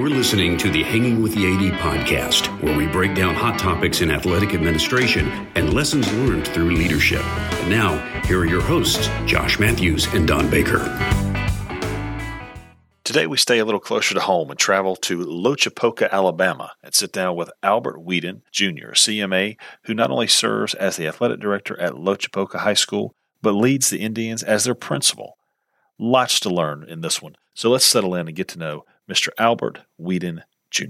You're listening to the Hanging with the AD podcast, where we break down hot topics in athletic administration and lessons learned through leadership. And now, here are your hosts, Josh Matthews and Don Baker. Today, we stay a little closer to home and travel to Loachapoka, Alabama, and sit down with Albert Weedon Jr., CMA, who not only serves as the athletic director at Loachapoka High School, but leads the Indians as their principal. Lots to learn in this one. So let's settle in and get to know Mr. Albert Weedon Jr.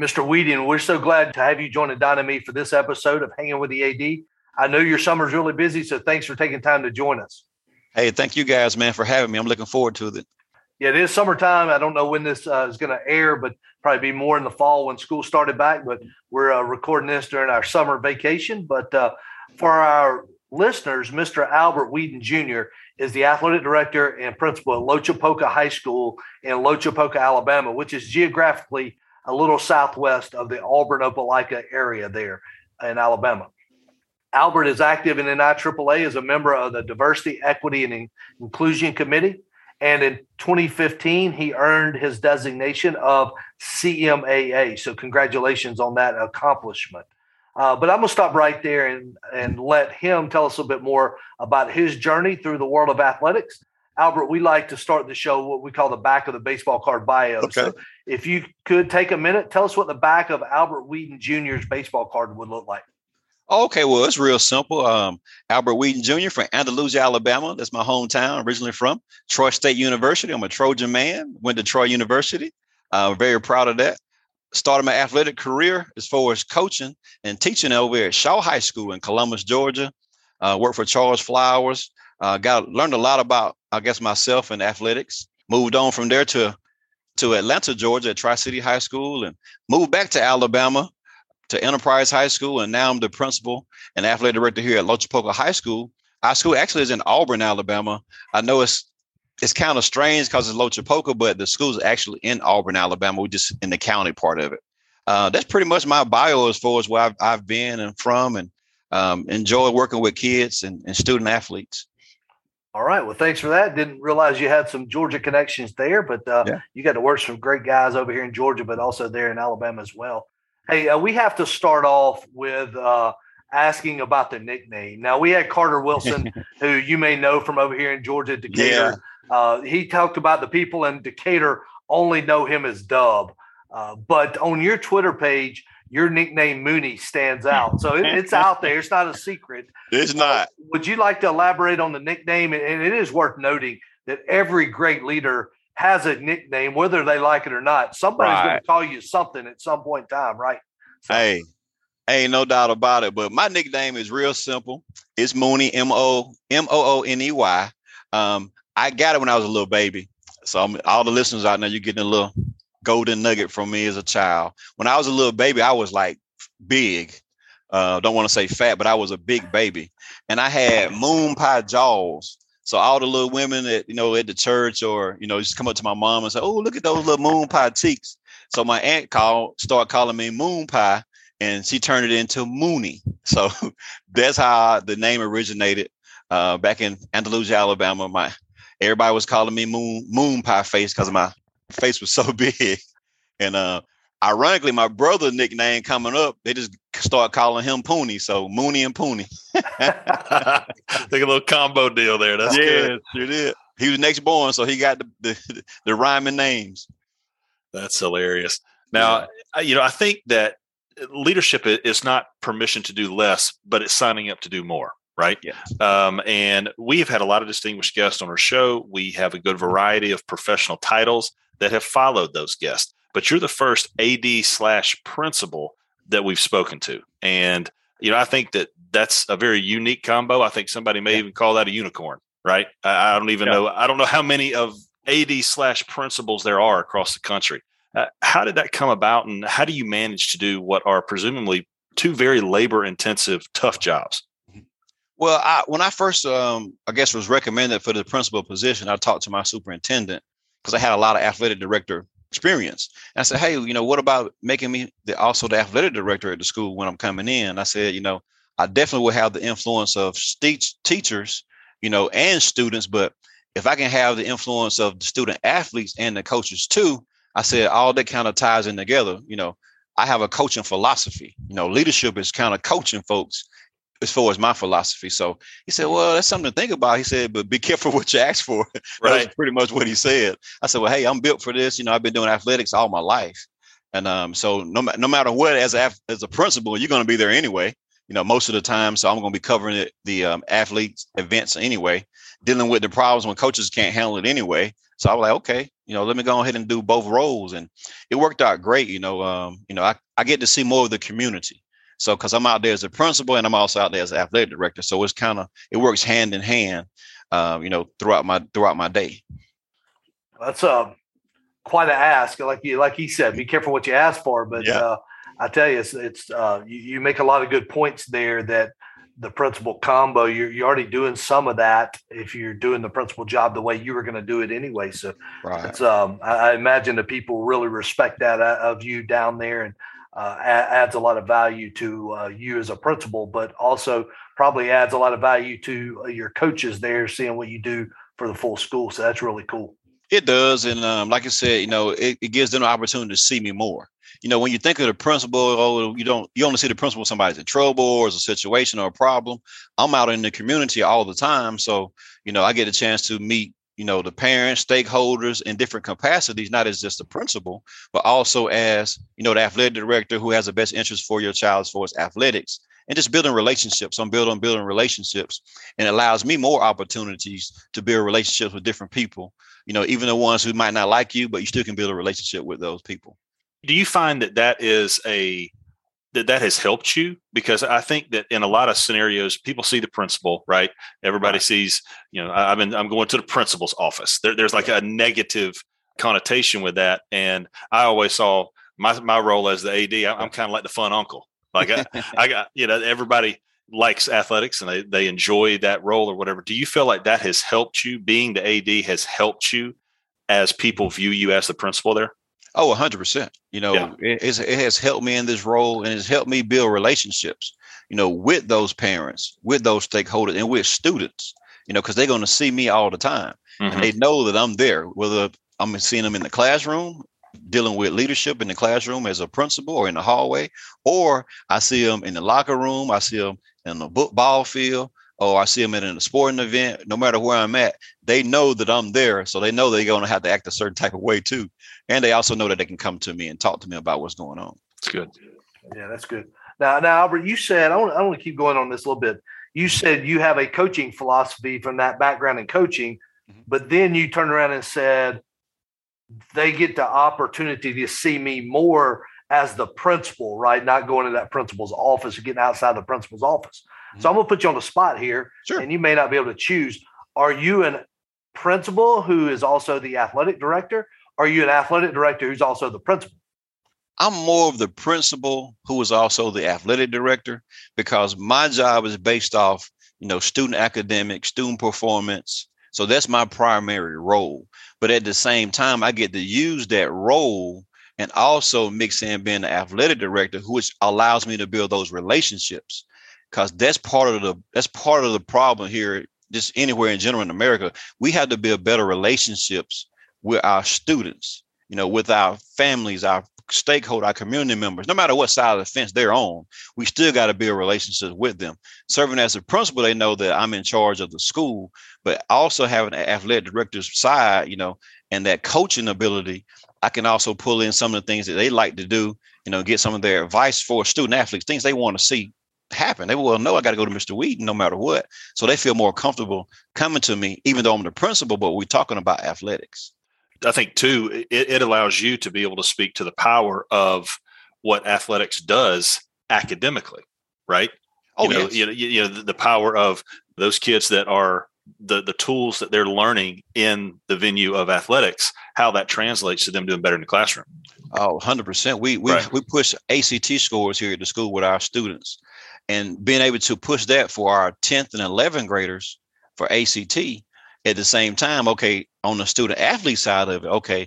Mr. Weedon, we're so glad to have you join the Don and me for this episode of Hanging with the AD. I know your summer's really busy, so thanks for taking time to join us. Hey, thank you guys, man, for having me. I'm looking forward to it. Yeah, it is summertime. I don't know when this is going to air, but probably be more in the fall when school started back. But we're recording this during our summer vacation. But for our listeners, Mr. Albert Weedon Jr. is the athletic director and principal at Loachapoka High School in Loachapoka, Alabama, which is geographically a little southwest of the Auburn-Opelika area there in Alabama. Albert is active in NIAAA as a member of the Diversity, Equity, and Inclusion Committee. And in 2015, he earned his designation of CMAA. So congratulations on that accomplishment. But I'm going to stop right there and let him tell us a bit more about his journey through the world of athletics. Albert, we like to start the show what we call the back of the baseball card bio. Okay. So if you could take a minute, tell us what the back of Albert Weedon Jr.'s baseball card would look like. Okay, well, it's real simple. Albert Weedon Jr. from Andalusia, Alabama. That's my hometown, originally from Troy State University. I'm a Trojan man, went to Troy University. Very proud of that. Started my athletic career as far as coaching and teaching over at Shaw High School in Columbus, Georgia. Worked for Charles Flowers. Learned a lot about, I guess, myself and athletics. Moved on from there to Atlanta, Georgia at Tri City High School and moved back to Alabama to Enterprise High School, and now I'm the principal and athletic director here at Loachapoka High School. Our school actually is in Auburn, Alabama. I know it's kind of strange because it's Loachapoka, but the school's actually in Auburn, Alabama. We're just in the county part of it. That's pretty much my bio as far as where I've been and from, and enjoy working with kids and student athletes. All right. Well, thanks for that. Didn't realize you had some Georgia connections there, but You got to work with some great guys over here in Georgia, but also there in Alabama as well. Hey, we have to start off with asking about the nickname. Now, we had Carter Wilson, who you may know from over here in Georgia, Decatur. Yeah. He talked about the people in Decatur only know him as Dub. But on your Twitter page, your nickname Mooney stands out. So it's out there. It's not a secret. It's not. Would you like to elaborate on the nickname? And it is worth noting that every great leader has a nickname, whether they like it or not. Somebody's going to call you something at some point in time, right? So. Hey, ain't no doubt about it. But my nickname is real simple. It's Mooney, M-O-O-N-E-Y. I got it when I was a little baby. So all the listeners out there, you're getting a little golden nugget from me as a child. When I was a little baby, I was like big. Don't want to say fat, but I was a big baby. And I had moon pie jaws. So all the little women that, at the church or, just come up to my mom and say, oh, look at those little moon pie cheeks. So my aunt started calling me moon pie, and she turned it into Mooney. So that's how the name originated back in Andalusia, Alabama. Everybody was calling me moon pie face because my face was so big. And ironically, my brother's nickname coming up, they just start calling him Pooney. So Mooney and Pooney. Like a little combo deal there. That's good. Sure did. He was next born, so he got the rhyming names. That's hilarious. Now, I think that leadership is not permission to do less, but it's signing up to do more, right? Yeah. And we have had a lot of distinguished guests on our show. We have a good variety of professional titles that have followed those guests. But you're the first AD/principal that we've spoken to. And, I think that that's a very unique combo. I think somebody may even call that a unicorn, right? I don't even know. I don't know how many of AD/principals there are across the country. How did that come about? And how do you manage to do what are presumably two very labor intensive, tough jobs? Well, when I first, was recommended for the principal position, I talked to my superintendent because I had a lot of athletic director experience. And I said, hey, you know, what about making me also the athletic director at the school when I'm coming in? I said, you know, I definitely will have the influence of teachers, you know, and students. But if I can have the influence of the student athletes and the coaches, too, I said all that kind of ties in together. You know, I have a coaching philosophy. You know, leadership is kind of coaching folks as far as my philosophy. So he said, well, that's something to think about. He said, but be careful what you ask for. Right. That's pretty much what he said. I said, well, hey, I'm built for this. You know, I've been doing athletics all my life. And so no matter what, as a principal, you're going to be there anyway. You know, most of the time. So I'm going to be covering the athletes events anyway, dealing with the problems when coaches can't handle it anyway. So I was like, OK, you know, let me go ahead and do both roles. And it worked out great. You know, I get to see more of the community. So because I'm out there as a principal and I'm also out there as an athletic director. So it's kind of it works hand in hand, you know, throughout my day. That's quite an ask. Like he said, be careful what you ask for. But yeah. I tell you, it's you make a lot of good points there that the principal combo, you're already doing some of that if you're doing the principal job the way you were going to do it anyway. So right. It's, I imagine the people really respect that of you down there and adds a lot of value to you as a principal, but also probably adds a lot of value to your coaches there, seeing what you do for the full school. So that's really cool. It does. And like I said, you know, it gives them an opportunity to see me more. You know, when you think of the principal, you only see the principal when somebody's in trouble or it's a situation or a problem. I'm out in the community all the time. So, you know, I get a chance to meet, you know, the parents, stakeholders in different capacities, not as just the principal, but also as, you know, the athletic director who has the best interest for your child as far as athletics. And just building relationships. I'm building relationships, and it allows me more opportunities to build relationships with different people. You know, even the ones who might not like you, but you still can build a relationship with those people. Do you find that has helped you? Because I think that in a lot of scenarios, people see the principal, right? Everybody sees, you know, I'm going to the principal's office. There's like a negative connotation with that, and I always saw my role as the AD. I'm kind of like the fun uncle. Like I got, you know, everybody likes athletics and they enjoy that role or whatever. Do you feel like that has helped you? Being the AD has helped you as people view you as the principal there? Oh, 100%. You know, yeah. It has helped me in this role, and it's helped me build relationships, you know, with those parents, with those stakeholders, and with students, you know, because they're going to see me all the time. Mm-hmm. And they know that I'm there, whether I'm seeing them in the classroom, dealing with leadership in the classroom as a principal or in the hallway, or I see them in the locker room, I see them in the football field, or I see them in a sporting event. No matter where I'm at, they know that I'm there. So they know they're going to have to act a certain type of way too. And they also know that they can come to me and talk to me about what's going on. That's good. Yeah, that's good. Now, Albert, you said, I want to keep going on this a little bit. You said you have a coaching philosophy from that background in coaching, mm-hmm. but then you turned around and said, they get the opportunity to see me more as the principal, right? Not going to that principal's office or getting outside the principal's office. Mm-hmm. So I'm going to put you on the spot here, sure. and you may not be able to choose. Are you a principal who is also the athletic director? Are you an athletic director who's also the principal? I'm more of the principal who is also the athletic director, because my job is based off, you know, student academics, student performance. So that's my primary role. But at the same time, I get to use that role and also mix in being the athletic director, which allows me to build those relationships, because that's part of the problem here, just anywhere in general in America. We have to build better relationships with our students, you know, with our families, our stakeholder, our community members. No matter what side of the fence they're on, we still got to build relationships with them. Serving as a principal, they know that I'm in charge of the school, but also having an athletic director's side, you know, and that coaching ability, I can also pull in some of the things that they like to do, you know, get some of their advice for student athletes, things they want to see happen. They will know I got to go to Mr. Weedon no matter what. So they feel more comfortable coming to me, even though I'm the principal, but we're talking about athletics. I think, too, it allows you to be able to speak to the power of what athletics does academically, right? Oh, you know, yes. You know, the power of those kids that are the tools that they're learning in the venue of athletics, how that translates to them doing better in the classroom. Oh, 100%. We push ACT scores here at the school with our students, and being able to push that for our 10th and 11th graders for ACT. At the same time, okay, on the student athlete side of it, okay,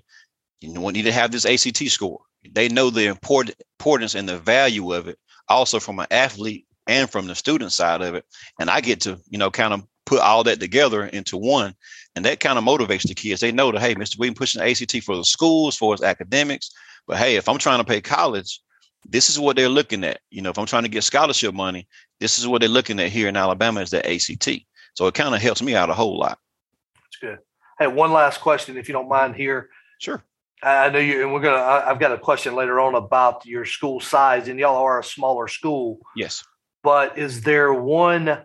You don't need to have this ACT score. They know the importance and the value of it, also from an athlete and from the student side of it. And I get to, you know, kind of put all that together into one. And that kind of motivates the kids. They know that, hey, Mr. Weedon pushing the ACT for the schools, for his academics. But hey, if I'm trying to pay college, this is what they're looking at. You know, if I'm trying to get scholarship money, this is what they're looking at here in Alabama is the ACT. So it kind of helps me out a whole lot. That's good. Hey, one last question, if you don't mind here. Sure. I know you, and we're going to, I've got a question later on about your school size, and y'all are a smaller school. Yes. But is there one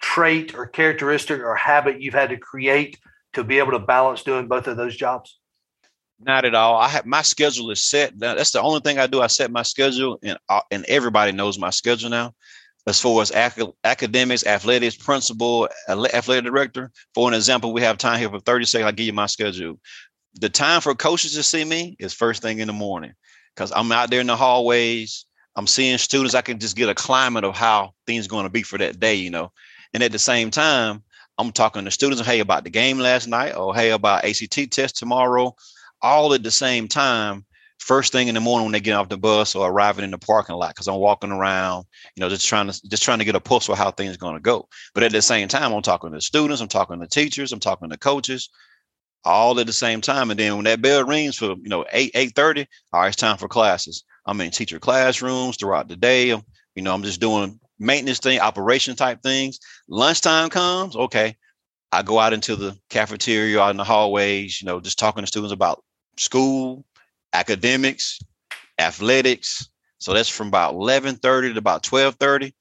trait or characteristic or habit you've had to create to be able to balance doing both of those jobs? Not at all. I have, my schedule is set. That's the only thing I do. I set my schedule, and everybody knows my schedule now. As far as academics, athletics, principal, athletic director, for an example, we have time here for 30 seconds. I'll give you my schedule. The time for coaches to see me is first thing in the morning, because I'm out there in the hallways. I'm seeing students. I can just get a climate of how things are going to be for that day, you know. And at the same time, I'm talking to students, hey, about the game last night, or hey, about ACT test tomorrow, all at the same time. First thing in the morning when they get off the bus or arriving in the parking lot, because I'm walking around, you know, just trying to get a pulse for how things are going to go. But at the same time, I'm talking to students, I'm talking to teachers, I'm talking to coaches, all at the same time. And then when that bell rings for, you know, 8:30, all right, it's time for classes. I'm in teacher classrooms throughout the day. You know, I'm just doing maintenance thing, operation type things. Lunchtime comes, okay, I go out into the cafeteria, out in the hallways, you know, just talking to students about school, academics, athletics. So that's from about 11:30 to about 12:30.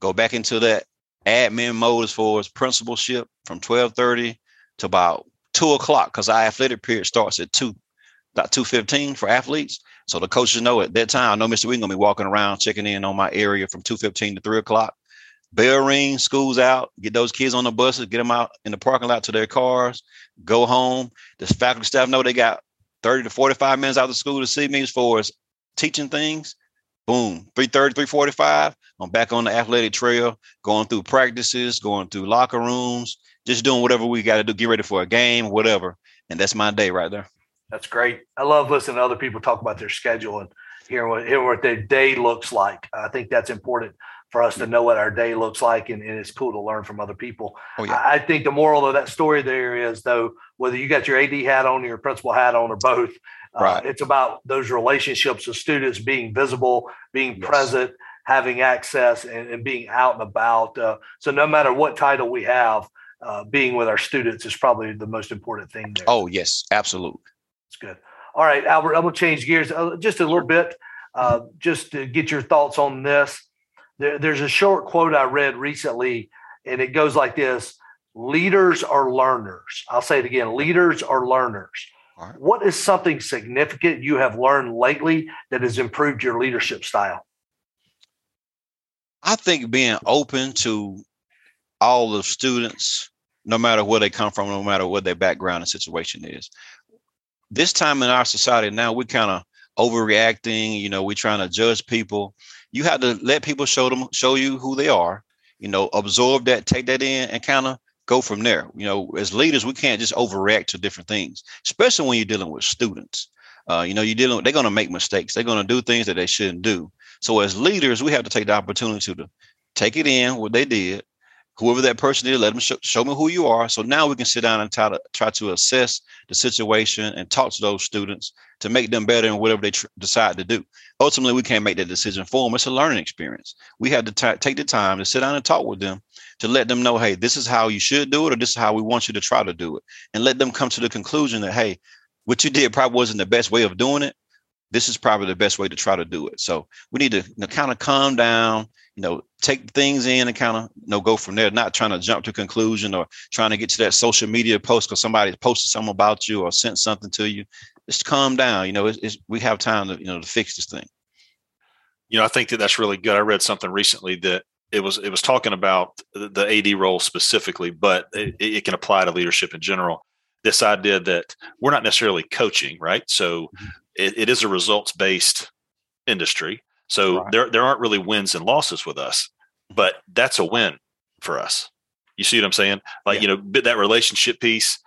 Go back into that admin mode as far as principalship from 12:30 to about 2 o'clock, because our athletic period starts at 2, about 2:15 for athletes. So the coaches know at that time, I know Mr. Weedon going to be walking around, checking in on my area from 2:15 to 3 o'clock. Bell rings, school's out, get those kids on the buses, get them out in the parking lot to their cars, go home. The faculty staff know they got 30 to 45 minutes out of school to see me as far as teaching things. Boom, 3:30, 3:45, I'm back on the athletic trail, going through practices, going through locker rooms, just doing whatever we got to do, get ready for a game, whatever. And that's my day right there. That's great. I love listening to other people talk about their schedule and hearing what their day looks like. I think that's important for us to know what our day looks like, and it's cool to learn from other people. Oh, yeah. I think the moral of that story there is, though, whether you got your AD hat on, your principal hat on, or both, right. It's about those relationships with students being visible, being present, having access, and being out and about. So no matter what title we have, being with our students is probably the most important thing there. Oh, yes, absolutely. That's good. All right, Albert, I'm going to change gears just a little bit, just to get your thoughts on this. There's a short quote I read recently, and it goes like this: leaders are learners. I'll say it again. Leaders are learners. All right. What is something significant you have learned lately that has improved your leadership style? I think being open to all the students, no matter where they come from, no matter what their background and situation is. This time in our society now, we're kind of overreacting. You know, we're trying to judge people. You have to let people show you who they are, you know, absorb that, take that in, and kind of go from there. You know, as leaders, we can't just overreact to different things, especially when you're dealing with students. You know, they're going to make mistakes. They're going to do things that they shouldn't do. So as leaders, we have to take the opportunity to take it in, what they did, whoever that person is, let them show me who you are. So now we can sit down and try to assess the situation and talk to those students to make them better in whatever they decide to do. Ultimately, we can't make that decision for them. It's a learning experience. We have to take the time to sit down and talk with them to let them know, hey, this is how you should do it, or this is how we want you to try to do it. And let them come to the conclusion that, hey, what you did probably wasn't the best way of doing it. This is probably the best way to try to do it. So we need to kind of calm down, you know, take things in and kind of go from there, not trying to jump to a conclusion or trying to get to that social media post because somebody posted something about you or sent something to you. Just calm down. You know, we have time to, to fix this thing. You know, I think that's really good. I read something recently that it was talking about the AD role specifically, but it can apply to leadership in general. This idea that we're not necessarily coaching, right? So it is a results-based industry. So right. There aren't really wins and losses with us, but that's a win for us. You see what I'm saying? Like, yeah. You know, that relationship piece,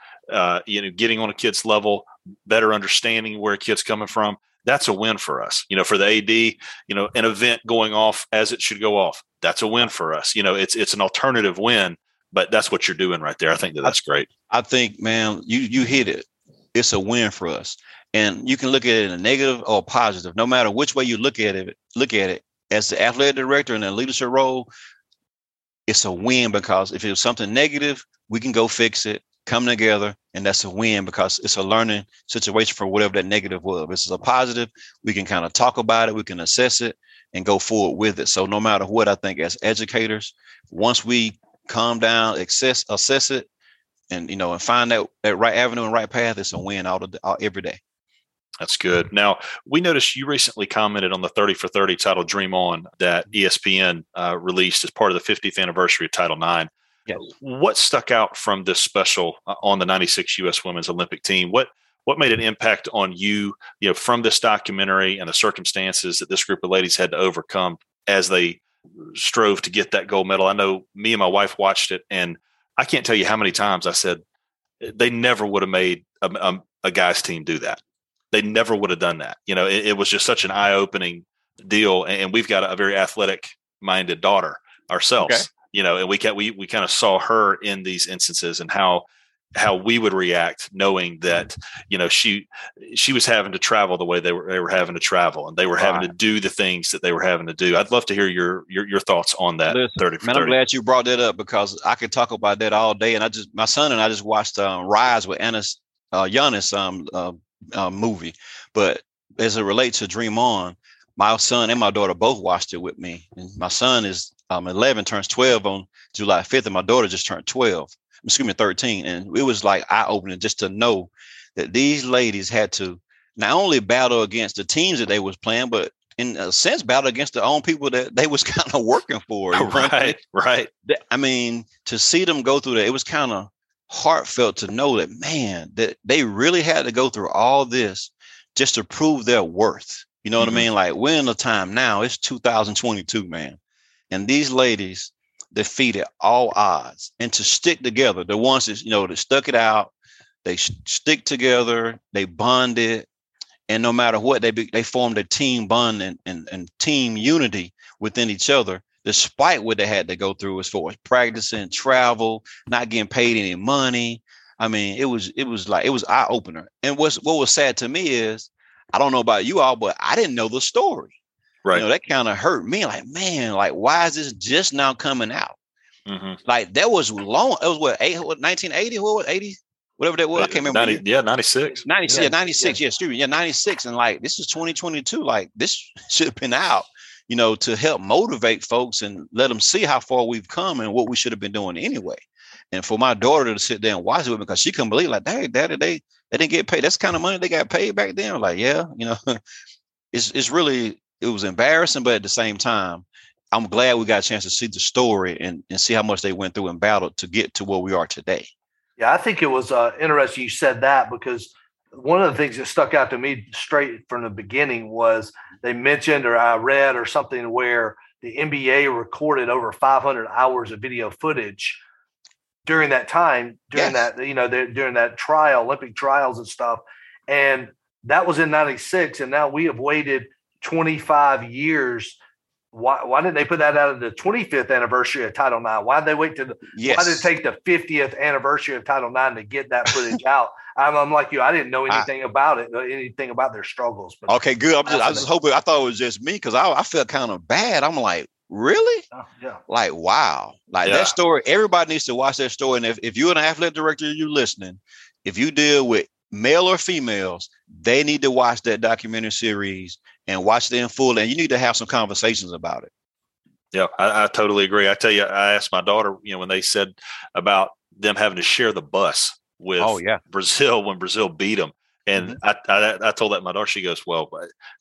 you know, getting on a kid's level, better understanding where a kid's coming from, that's a win for us. You know, for the AD, you know, an event going off as it should go off, that's a win for us. You know, it's an alternative win, but that's what you're doing right there. I think that's great. I think, man, you hit it. It's a win for us. And you can look at it in a negative or a positive, no matter which way you look at it as the athletic director in a leadership role. It's a win, because if it was something negative, we can go fix it, come together, and that's a win because it's a learning situation for whatever that negative was. If it's a positive, we can kind of talk about it, we can assess it, and go forward with it. So no matter what, I think as educators, once we calm down, assess it, and you know, and find that right avenue and right path, it's a win every day. That's good. Now, we noticed you recently commented on the 30 for 30 title Dream On that ESPN released as part of the 50th anniversary of Title IX. Yes. What stuck out from this special on the 96 U.S. Women's Olympic team? What made an impact on you, you know, from this documentary and the circumstances that this group of ladies had to overcome as they strove to get that gold medal? I know me and my wife watched it, and I can't tell you how many times I said they never would have made a guys team do that. They never would have done that. You know, it was just such an eye-opening deal. And we've got a very athletic-minded daughter ourselves, okay. You know, and we kind of saw her in these instances and how we would react knowing that, you know, she was having to travel the way they were having to travel, and they were having to do the things that they were having to do. I'd love to hear your thoughts on that. Listen, 30 for 30. Man, I'm glad you brought that up because I could talk about that all day. And my son and I just watched Rise with Giannis, movie, but as it relates to Dream On, my son and my daughter both watched it with me. And my son is 11, turns 12 on July 5th, and my daughter just turned 13. And it was like eye-opening just to know that these ladies had to not only battle against the teams that they was playing, but in a sense, battle against their own people that they was kind of working for. Right. I mean, to see them go through that, it was kind of heartfelt to know that, man, that they really had to go through all this just to prove their worth. You know what I mean? Like, we're in a time now, it's 2022, man. And these ladies defeated all odds, and to stick together, the ones that, you know, that stuck it out, they stick together, they bonded, and no matter what, they formed a team bond and team unity within each other. Despite what they had to go through as far as practicing, travel, not getting paid any money. I mean, it was eye opener. And what was sad to me is, I don't know about you all, but I didn't know the story. Right. You know, that kind of hurt me. Like, man, like, why is this just now coming out? Mm-hmm. Like, that was long. It was 1980, 80, whatever that was. I can't remember. 96. 96. Yeah, excuse me. 96. And like, this is 2022. Like, this should have been out, you know, to help motivate folks and let them see how far we've come and what we should have been doing anyway. And for my daughter to sit there and watch it with me, because she couldn't believe, like, dang, daddy, they didn't get paid. That's the kind of money they got paid back then. Like, yeah, you know, it's really, it was embarrassing. But at the same time, I'm glad we got a chance to see the story and see how much they went through and battled to get to where we are today. Yeah, I think it was interesting you said that, because one of the things that stuck out to me straight from the beginning was they mentioned, or I read or something, where the NBA recorded over 500 hours of video footage during that time, that, you know, during that trial, Olympic trials and stuff. And that was in 96. And now we have waited 25 years. Why didn't they put that out at the 25th anniversary of Title IX? Why did they wait to why did it take the 50th anniversary of Title IX to get that footage out? I'm like you. I didn't know anything about it, anything about their struggles. But okay, good. I was just hoping. I thought it was just me because I felt kind of bad. I'm like, really? Yeah. Like, wow. Like that story. Everybody needs to watch that story. And if you're an athletic director, you're listening. If you deal with male or females, they need to watch that documentary series and watch it in full. And you need to have some conversations about it. Yeah, I totally agree. I tell you, I asked my daughter, you know, when they said about them having to share the bus with Brazil when Brazil beat them. And I told that my daughter, she goes, well,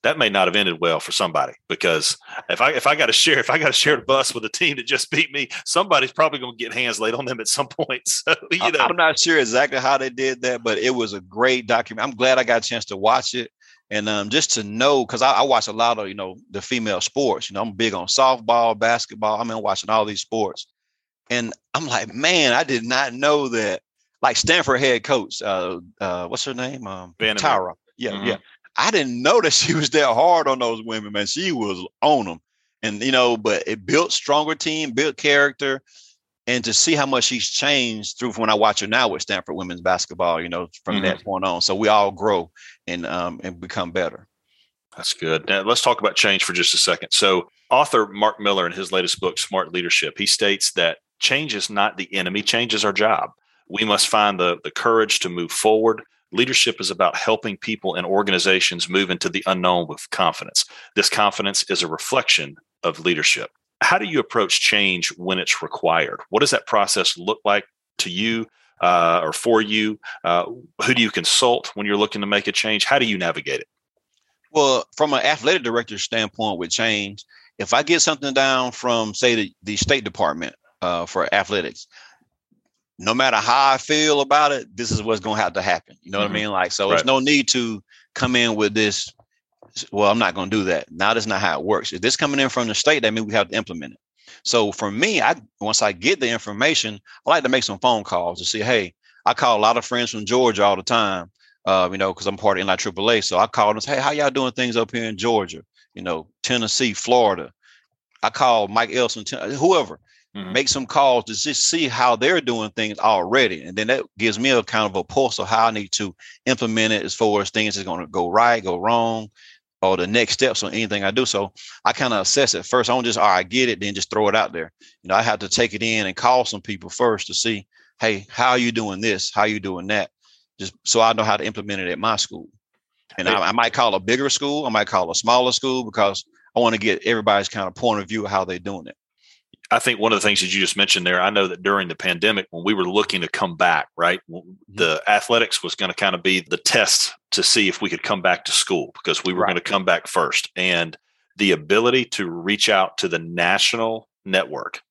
that may not have ended well for somebody, because if I got to share the bus with a team that just beat me, somebody's probably going to get hands laid on them at some point. So, you know, I'm not sure exactly how they did that, but it was a great document. I'm glad I got a chance to watch it. And just to know, because I watch a lot of, you know, the female sports, you know, I'm big on softball, basketball. I'm watching all these sports, and I'm like, man, I did not know that like Stanford head coach, what's her name? Tara. Yeah, mm-hmm. yeah. I didn't know that she was that hard on those women, man. She was on them. And, you know, but it built stronger team, built character. And to see how much she's changed through when I watch her now with Stanford women's basketball, you know, from mm-hmm. that point on. So we all grow and become better. That's good. Now, let's talk about change for just a second. So author Mark Miller, in his latest book, Smart Leadership, he states that change is not the enemy. Change is our job. We must find the courage to move forward. Leadership is about helping people and organizations move into the unknown with confidence. This confidence is a reflection of leadership. How do you approach change when it's required? What does that process look like to you or for you? Who do you consult when you're looking to make a change? How do you navigate it? Well, from an athletic director's standpoint with change, if I get something down from, say, the State Department for athletics, no matter how I feel about it, this is what's going to have to happen. You know mm-hmm. what I mean? Like, so right. there's no need to come in with this. Well, I'm not going to do that. Now that's not how it works. If this coming in from the state, that means we have to implement it. So for me, once I get the information, I like to make some phone calls to see, hey, I call a lot of friends from Georgia all the time, you know, because I'm part of NIAAA. So I call them and say, hey, how y'all doing things up here in Georgia, you know, Tennessee, Florida. I call Mike Elson, whoever. Mm-hmm. Make some calls to just see how they're doing things already. And then that gives me a kind of a pulse of how I need to implement it as far as things that's going to go right, go wrong, or the next steps on anything I do. So I kind of assess it first. I don't just, all right, get it, then just throw it out there. You know, I have to take it in and call some people first to see, hey, how are you doing this? How are you doing that? Just so I know how to implement it at my school. And yeah. I might call a bigger school. I might call a smaller school because I want to get everybody's kind of point of view of how they're doing it. I think one of the things that you just mentioned there, I know that during the pandemic, when we were looking to come back, right, the athletics was going to kind of be the test to see if we could come back to school because we were going to come back first. And the ability to reach out to the national network,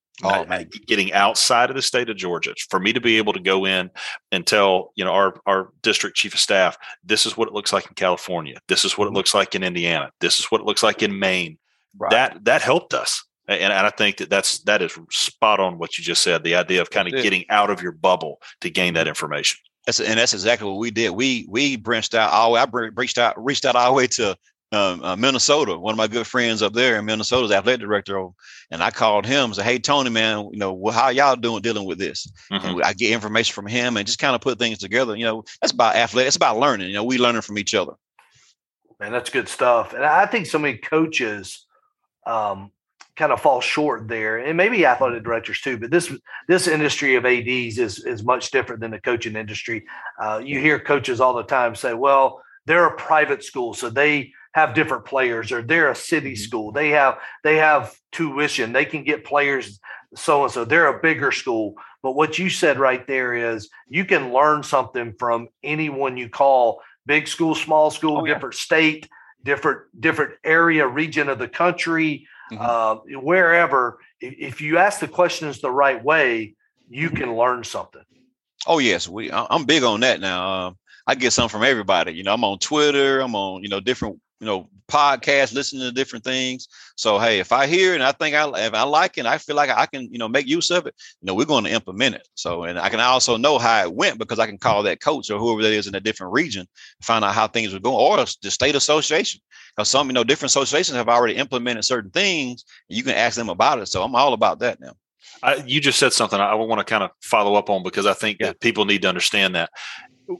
getting outside of the state of Georgia, for me to be able to go in and tell, you know, our district chief of staff, this is what it looks like in California. This is what it looks like in Indiana. This is what it looks like in Maine. Right. That helped us. And I think that is spot on what you just said, the idea of kind of getting out of your bubble to gain that information. That's exactly what we did. We branched out. I reached out all the way to Minnesota. One of my good friends up there in Minnesota's athletic director. And I called him and said, hey, Tony, man, you know, how y'all doing dealing with this? Mm-hmm. And I get information from him and just kind of put things together. You know, that's about athletic. It's about learning. You know, we learning from each other. Man, that's good stuff. And I think so many coaches kind of fall short there, and maybe athletic directors too, but this industry of ADs is much different than the coaching industry. You hear coaches all the time say, well, they're a private school, so they have different players, or they're a city school. They have tuition. They can get players, so-and-so. They're a bigger school. But what you said right there is you can learn something from anyone you call, big school, small school, different state, different area, region of the country, mm-hmm. Wherever, if you ask the questions the right way, you can learn something. Oh, yes. I'm big on that now. I get something from everybody. You know, I'm on Twitter. I'm on, you know, different, you know, podcasts, listening to different things. So, hey, if I hear and I think if I like it, I feel like I can, you know, make use of it. You know, we're going to implement it. So, and I can also know how it went because I can call that coach or whoever that is in a different region, find out how things were going, or the state association. Because some, you know, different associations have already implemented certain things. And you can ask them about it. So I'm all about that now. You just said something I want to kind of follow up on, because I think that people need to understand that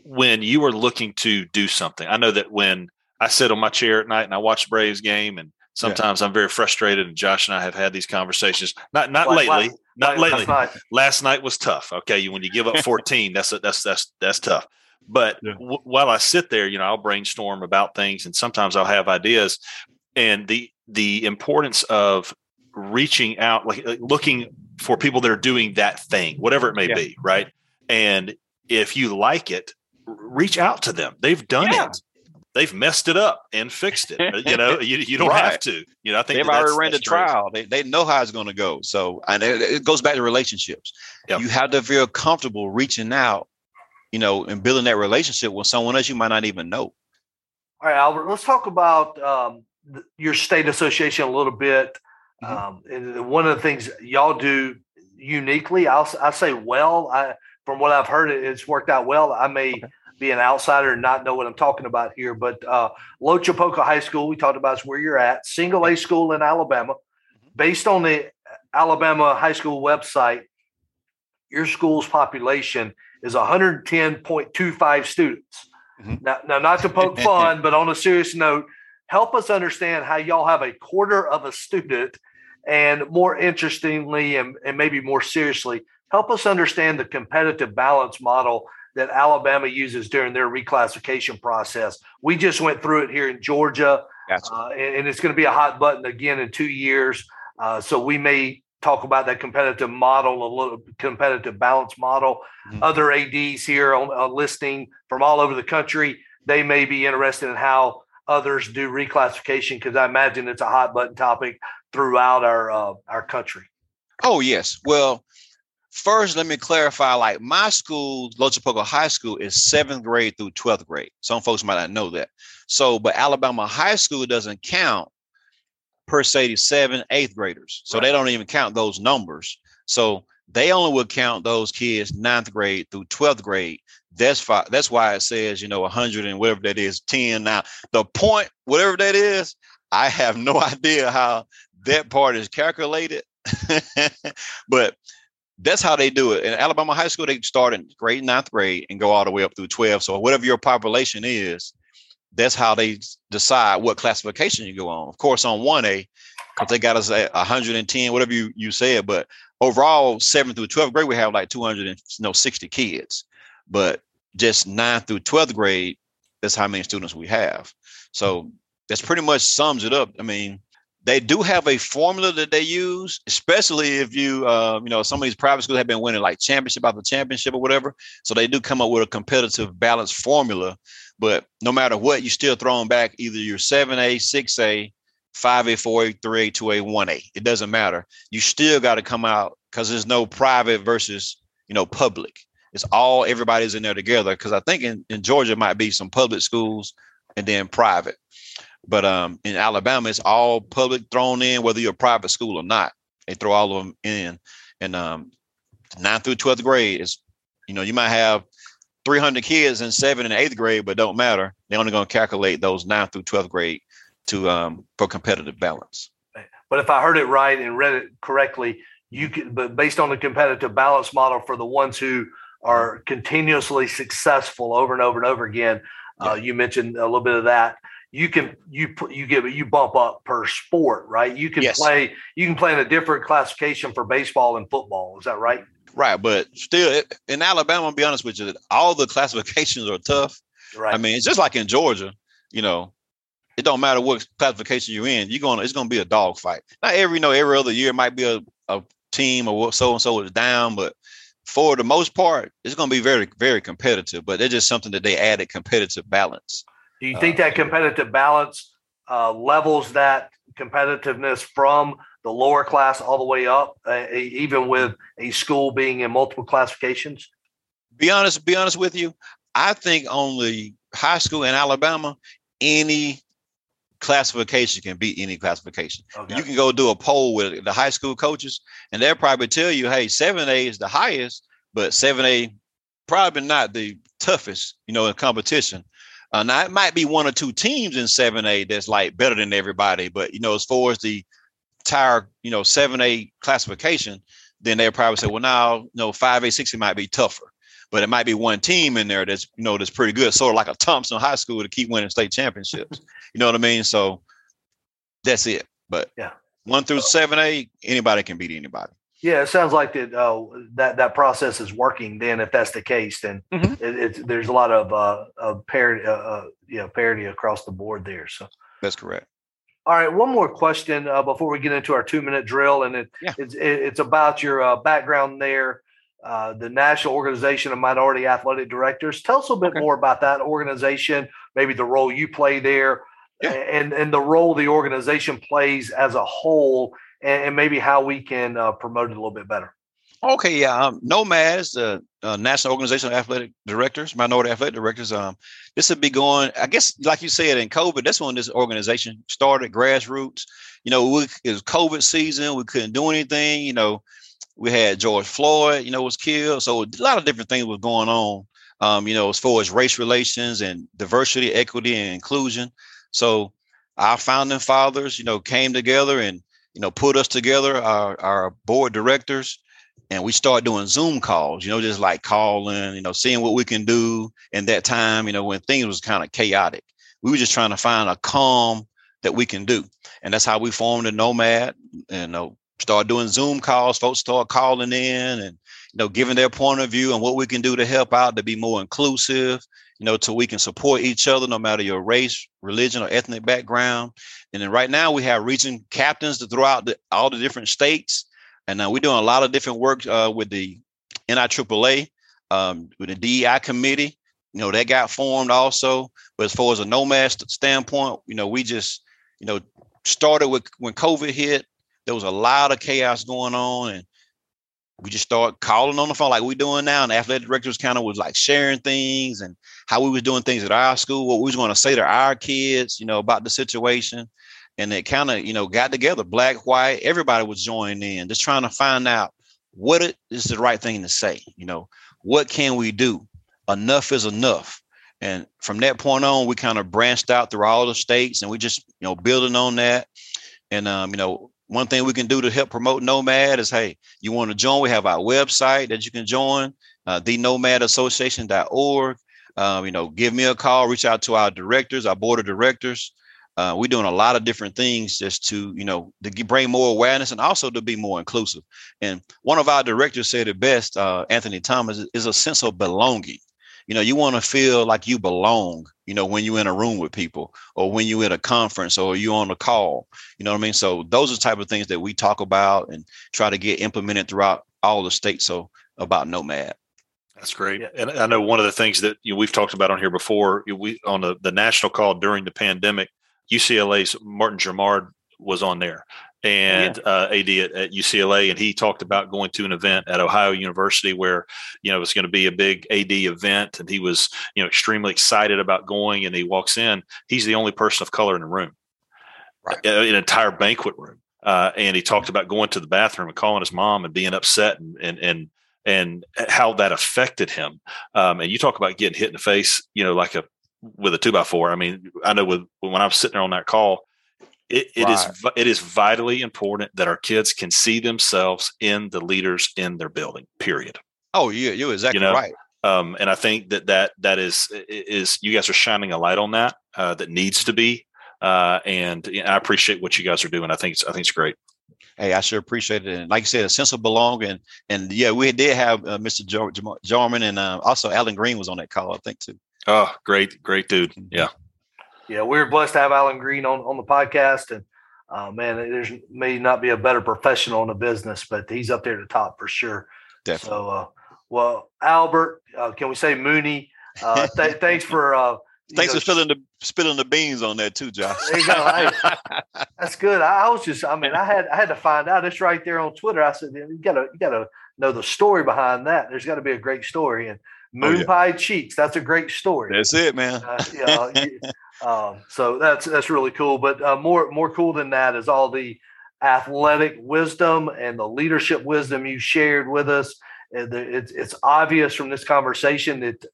when you are looking to do something. I know that when I sit on my chair at night and I watch the Braves game, and sometimes I'm very frustrated. And Josh and I have had these conversations. Not lately. Last night was tough. Okay, when you give up 14, that's tough. But while I sit there, you know, I'll brainstorm about things, and sometimes I'll have ideas. And the importance of reaching out, like looking for people that are doing that thing, whatever it may be, right? And if you like it, reach out to them. They've done it. They've messed it up and fixed it. You know, you don't have to. You know, I think they've already ran the trial. They know how it's going to go. So, and it goes back to relationships. Yep. You have to feel comfortable reaching out, you know, and building that relationship with someone else you might not even know. All right, Albert, let's talk about your state association a little bit. Mm-hmm. And one of the things y'all do uniquely, I say, from what I've heard, it's worked out well. I may be an outsider and not know what I'm talking about here, but Loachapoka High School, we talked about, is where you're at. Single A school in Alabama. Based on the Alabama high school website, your school's population is 110.25 students. Mm-hmm. Now, not to poke fun, but on a serious note, help us understand how y'all have a quarter of a student, and more interestingly and maybe more seriously, help us understand the competitive balance model that Alabama uses during their reclassification process. We just went through it here in Georgia, gotcha. And it's going to be a hot button again in 2 years. So we may talk about that competitive model, a little competitive balance model. Mm-hmm. Other ADs here on a listing from all over the country, they may be interested in how others do reclassification, because I imagine it's a hot button topic throughout our country. Oh, yes. Well, first, let me clarify, like my school, Loachapoka High School, is 7th grade through 12th grade. Some folks might not know that. So, but Alabama High School doesn't count per se to 7th, 8th graders. So right. They don't even count those numbers. So they only would count those kids 9th grade through 12th grade. That's why it says, 100 and whatever that is, 10. Now, the point, whatever that is, I have no idea how that part is calculated, but that's how they do it. In Alabama High School, they start in grade 9th grade and go all the way up through 12. So whatever your population is, that's how they decide what classification you go on. Of course, on 1A, because they got us at 110, whatever you said. But overall, 7th through 12th grade, we have like 260 kids. But just 9th through 12th grade, that's how many students we have. So that's pretty much sums it up. I mean, they do have a formula that they use, especially if you, some of these private schools have been winning like championship after championship or whatever. So they do come up with a competitive balance formula, but no matter what, you're still throwing back either your 7A, 6A, 5A, 4A, 3A, 2A, 1A. It doesn't matter. You still got to come out because there's no private versus, public. It's all everybody's in there together. Because I think in Georgia might be some public schools and then private. But in Alabama, it's all public thrown in, whether you're a private school or not. They throw all of them in. And 9th through 12th grade is, you might have 300 kids in 7th and 8th grade, but don't matter. They're only going to calculate those 9th through 12th grade for competitive balance. But if I heard it right and read it correctly, but based on the competitive balance model for the ones who are continuously successful over and over and over again, you mentioned a little bit of that. You bump up per sport, right? You can play. You can play in a different classification for baseball and football. Is that right? Right, but still in Alabama, I'll be honest with you, all the classifications are tough. Right. I mean, it's just like in Georgia. It don't matter what classification you're in. It's gonna be a dogfight. Not every other year might be a team or so and so is down, but for the most part, it's gonna be very very competitive. But it's just something that they added competitive balance. Do you think that competitive balance levels that competitiveness from the lower class all the way up, even with a school being in multiple classifications? Be honest with you. I think only high school in Alabama, any classification can beat any classification. Okay. You can go do a poll with the high school coaches, and they'll probably tell you, hey, 7A is the highest, but 7A probably not the toughest, in competition. Now, it might be one or two teams in 7A that's like better than everybody. But, as far as the entire, 7A classification, then they'll probably say, well, now, 5A, 6A might be tougher. But it might be one team in there that's, that's pretty good. Sort of like a Thompson High School to keep winning state championships. You know what I mean? So that's it. But 1 through 7A, anybody can beat anybody. Yeah, it sounds like that process is working. Then, if that's the case, then there's a lot of parity, parity across the board there. So that's correct. All right, one more question before we get into our 2-minute drill, and it's about your background there, the National Organization of Minority Athletic Directors. Tell us a bit more about that organization, maybe the role you play there, and the role the organization plays as a whole. And maybe how we can promote it a little bit better. Okay, NOMADS, the National Organization of Athletic Directors, Minority Athletic Directors. This would be going, I guess, like you said, in COVID. That's when this organization started, grassroots. It was COVID season. We couldn't do anything. We had George Floyd, was killed. So a lot of different things was going on, as far as race relations and diversity, equity, and inclusion. So our founding fathers, came together and, put us together, our board directors, and we started doing Zoom calls, just like calling, seeing what we can do. And that time, when things was kind of chaotic, we were just trying to find a calm that we can do. And that's how we formed the NOMAD and started doing Zoom calls. Folks started calling in and, giving their point of view and what we can do to help out to be more inclusive, so we can support each other, no matter your race, religion, or ethnic background. And then right now we have region captains throughout all the different states. And we're doing a lot of different work with the NIAAA, with the DEI committee. That got formed also. But as far as a NOMAD standpoint, we just, started with when COVID hit. There was a lot of chaos going on, and we just started calling on the phone like we're doing now. And the athletic directors kind of was like sharing things and how we was doing things at our school, what we was going to say to our kids, about the situation. And it kind of, got together, black, white, everybody was joining in, just trying to find out what is the right thing to say. What can we do? Enough is enough. And from that point on, we kind of branched out through all the states, and we just, building on that. And, one thing we can do to help promote NOMAD is, hey, you want to join? We have our website that you can join, thenomadassociation.org. Give me a call, reach out to our directors, our board of directors. We're doing a lot of different things just to, to bring more awareness and also to be more inclusive. And one of our directors said it best, Anthony Thomas, is a sense of belonging. You want to feel like you belong, when you're in a room with people or when you're at a conference or you're on a call, what I mean? So those are the type of things that we talk about and try to get implemented throughout all the states. So about NOMAD. That's great. Yeah. And I know one of the things that we've talked about on here before, we on the national call during the pandemic, UCLA's Martin Jarmond was on there and AD at UCLA. And he talked about going to an event at Ohio University where, it was going to be a big AD event. And he was, extremely excited about going. And he walks in, he's the only person of color in the room, right. An entire banquet room. And he talked about going to the bathroom and calling his mom and being upset and how that affected him. And you talk about getting hit in the face, like with a 2x4. I mean, I know when I'm sitting there on that call, it is vitally important that our kids can see themselves in the leaders in their building, period. Oh, yeah, you're exactly right. And I think that is you guys are shining a light on that, that needs to be. And I appreciate what you guys are doing. I think it's great. Hey, I sure appreciate it. And like I said, a sense of belonging. And yeah, we did have Mr. Jarmond and also Alan Green was on that call, I think, too. Oh, great dude. Yeah. Yeah, we were blessed to have Alan Green on the podcast, and man, there's may not be a better professional in the business, but he's up there at the top for sure. Definitely. So, well, Albert, can we say Mooney? Thanks for thanks for spilling the beans on that too, Josh. There you go. Hey, that's good. I had to find out. It's right there on Twitter. I said you gotta know the story behind that. There's got to be a great story, and moon pie cheeks. That's a great story. That's it, man. So that's really cool. But more cool than that is all the athletic wisdom and the leadership wisdom you shared with us. It's obvious from this conversation that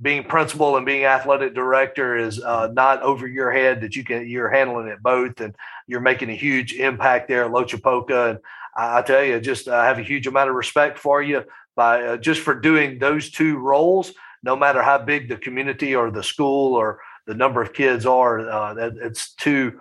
being principal and being athletic director is not over your head, that you're handling it both, and you're making a huge impact there at Loachapoka. And I tell you, just I have a huge amount of respect for you by just for doing those two roles, no matter how big the community or the school or the number of kids are. It's two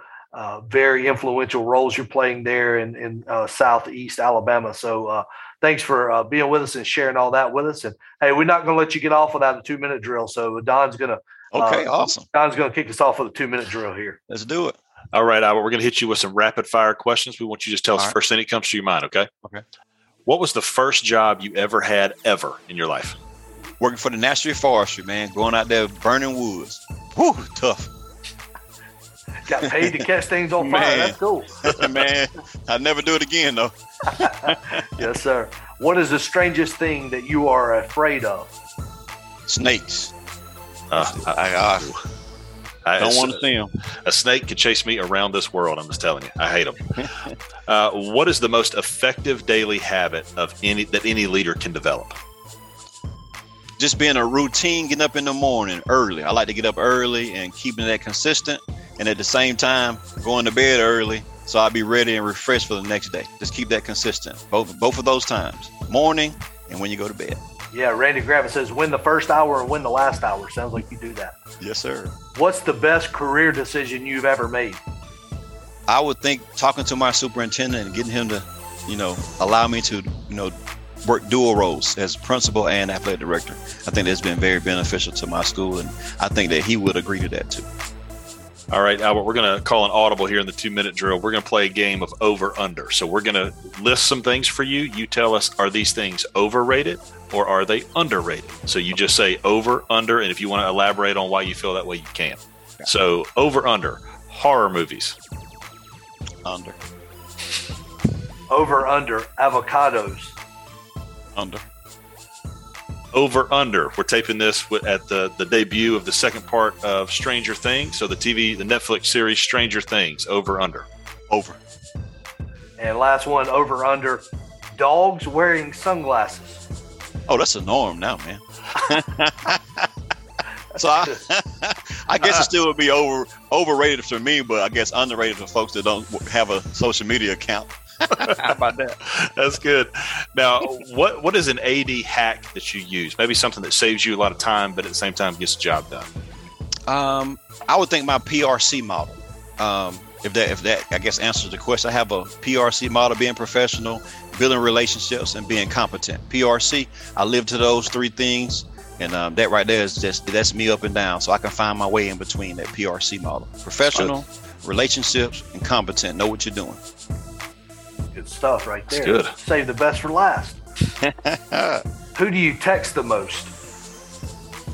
very influential roles you're playing there in Southeast Alabama. So thanks for being with us and sharing all that with us. And hey, we're not going to let you get off without a 2-minute drill. So Don's going to awesome. Don's going to kick us off with a 2-minute drill here. Let's do it. All right, Albert, we're going to hit you with some rapid fire questions. We want you to just tell us the first thing that comes to your mind. Okay. What was the first job you ever had in your life? Working for the National Forestry, man, going out there burning woods. Whew, tough. Got paid to catch things on fire. That's cool. Man, I'll never do it again, though. Yes, sir. What is the strangest thing that you are afraid of? Snakes. I don't want to see them. A snake could chase me around this world. I'm just telling you, I hate them. What is the most effective daily habit of any leader can develop? Just being a routine, getting up in the morning early. I like to get up early and keeping that consistent. And at the same time, going to bed early so I'll be ready and refreshed for the next day. Just keep that consistent. Both of those times, morning and when you go to bed. Yeah, Randy Gravitt says, win the first hour and win the last hour. Sounds like you do that. Yes, sir. What's the best career decision you've ever made? I would think talking to my superintendent and getting him to, allow me to, work dual roles as principal and athletic director. I think that's been very beneficial to my school, and I think that he would agree to that too. All right, Albert, we're going to call an audible here in the 2-minute drill. We're going to play a game of over under. So we're going to list some things for you. You tell us, are these things overrated or are they underrated? So you just say over, under, and if you want to elaborate on why you feel that way, you can. Okay. So over, under, horror movies. Under. Over, under, avocados. Under. Over, under. We're taping this at the debut of the second part of Stranger Things. So the Netflix series Stranger Things. Over, under. Over. And last one, over, under. Dogs wearing sunglasses. Oh, that's the norm now, man. So I guess it still would be overrated for me, but I guess underrated for folks that don't have a social media account. How about that? That's good. Now, what is an AD hack that you use? Maybe something that saves you a lot of time, but at the same time gets the job done. I would think my PRC model. If that I guess answers the question. I have a PRC model: being professional, building relationships, and being competent. PRC. I live to those three things, and that right there is just that's me up and down. So I can find my way in between that PRC model: professional, relationships, and competent. Know what you're doing. Good stuff right there. That's good. Save the best for last. Who do you text the most?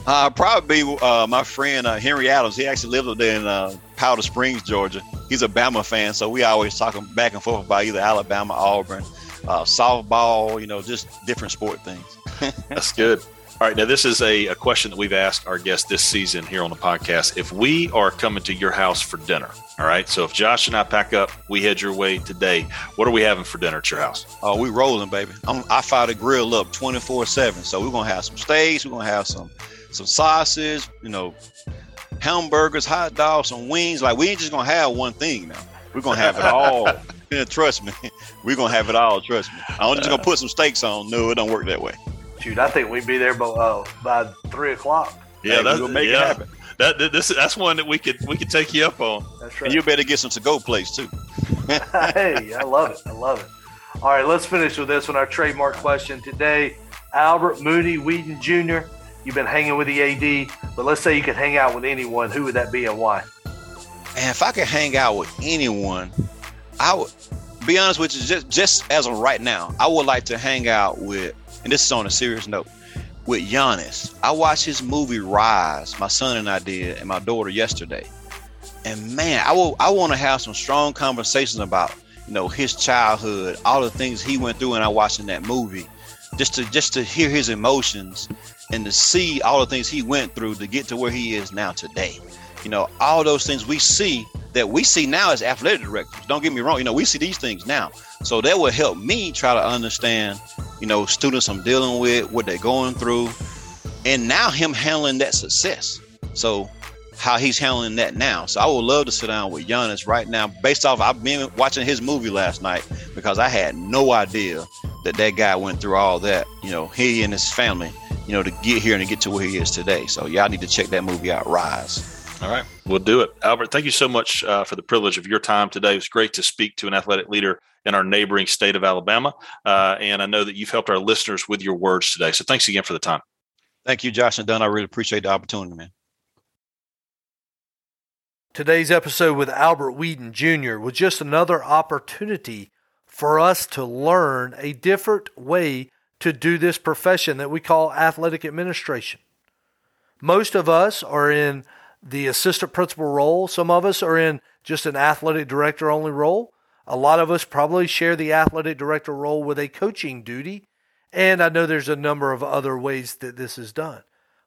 Probably my friend Henry Adams. He actually lived up there in Powder Springs, Georgia. He's a Bama fan, so we always talking back and forth about either Alabama, Auburn, softball, just different sport things. That's good. All right, now this is a question that we've asked our guests this season here on the podcast. If we are coming to your house for dinner, all right, so if Josh and I pack up, we head your way today, what are we having for dinner at your house? Oh, we rolling, baby. I fire the grill up 24/7, so we're going to have some steaks, we're going to have some sausage, hamburgers, hot dogs, some wings. Like, we ain't just going to have one thing now. We're going to have it all. Yeah, trust me. We're going to have it all, trust me. I'm just going to put some steaks on. No, it don't work that way. Shoot, I think we'd be there by 3:00. Yeah, we'll make it happen. That's one that we could take you up on. That's right. And you better get some to-go plates too. Hey, I love it. I love it. All right, let's finish with this one. Our trademark question today: Albert Mooney Weedon Jr. You've been hanging with the AD, but let's say you could hang out with anyone. Who would that be and why? And if I could hang out with anyone, I would be honest with you. Just as of right now, I would like to hang out with. And this is on a serious note, with Giannis. I watched his movie Rise, my son and I did, and my daughter yesterday. And man, I want to have some strong conversations about, his childhood, all the things he went through, and I watched in that movie, just to hear his emotions and to see all the things he went through to get to where he is now today. All those things we see now as athletic directors. Don't get me wrong. We see these things now. So that will help me try to understand, students I'm dealing with, what they're going through, and now him handling that success. So how he's handling that now. So I would love to sit down with Giannis right now. Based off, I've been watching his movie last night because I had no idea that guy went through all that, he and his family, to get here and to get to where he is today. So y'all need to check that movie out, Rise. All right, we'll do it. Albert, thank you so much for the privilege of your time today. It was great to speak to an athletic leader in our neighboring state of Alabama. And I know that you've helped our listeners with your words today. So thanks again for the time. Thank you, Josh and Dunn. I really appreciate the opportunity, man. Today's episode with Albert Weedon Jr. was just another opportunity for us to learn a different way to do this profession that we call athletic administration. Most of us are in the assistant principal role. Some of us are in just an athletic director only role. A lot of us probably share the athletic director role with a coaching duty. And I know there's a number of other ways that this is done.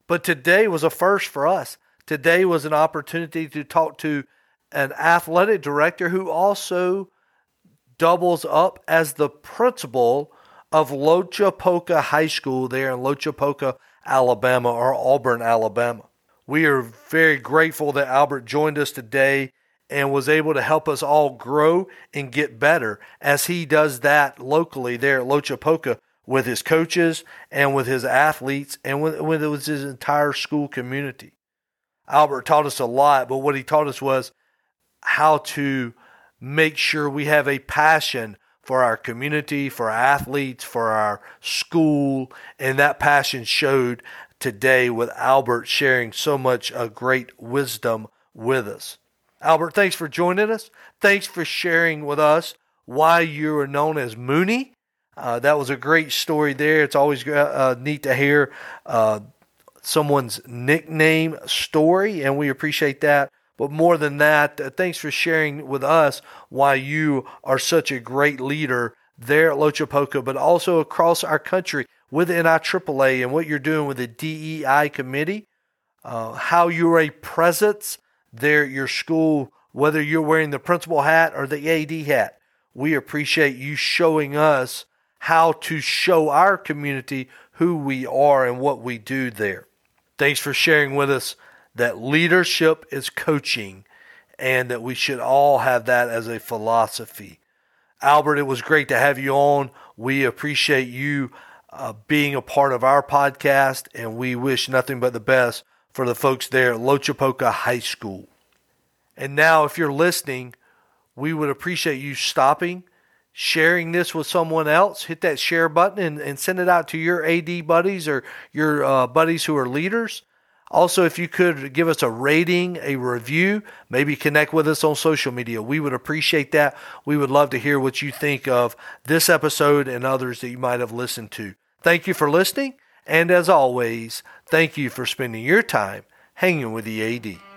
But today was a first for us Today was an opportunity to talk to an athletic director who also doubles up as the principal of Loachapoka High School there in Loachapoka, Alabama, or Auburn, Alabama. We are very grateful that Albert joined us today and was able to help us all grow and get better as he does that locally there at Loachapoka with his coaches and with his athletes and with his entire school community. Albert taught us a lot, but what he taught us was how to make sure we have a passion for our community, for our athletes, for our school, and that passion showed today with Albert sharing so much great wisdom with us. Albert, thanks for joining us. Thanks for sharing with us why you are known as Mooney. That was a great story there. It's always neat to hear someone's nickname story, and we appreciate that. But more than that, thanks for sharing with us why you are such a great leader there at Loachapoka, but also across our country with NIAAA and what you're doing with the DEI committee, how you're a presence there at your school, whether you're wearing the principal hat or the AD hat. We appreciate you showing us how to show our community who we are and what we do there. Thanks for sharing with us that leadership is coaching and that we should all have that as a philosophy. Albert, it was great to have you on. We appreciate you being a part of our podcast, and we wish nothing but the best for the folks there at Loachapoka High School. And now, if you're listening, we would appreciate you stopping, sharing this with someone else. Hit that share button and send it out to your AD buddies or your buddies who are leaders. Also, if you could give us a rating, a review, maybe connect with us on social media. We would appreciate that. We would love to hear what you think of this episode and others that you might have listened to. Thank you for listening. And as always, thank you for spending your time hanging with the AD.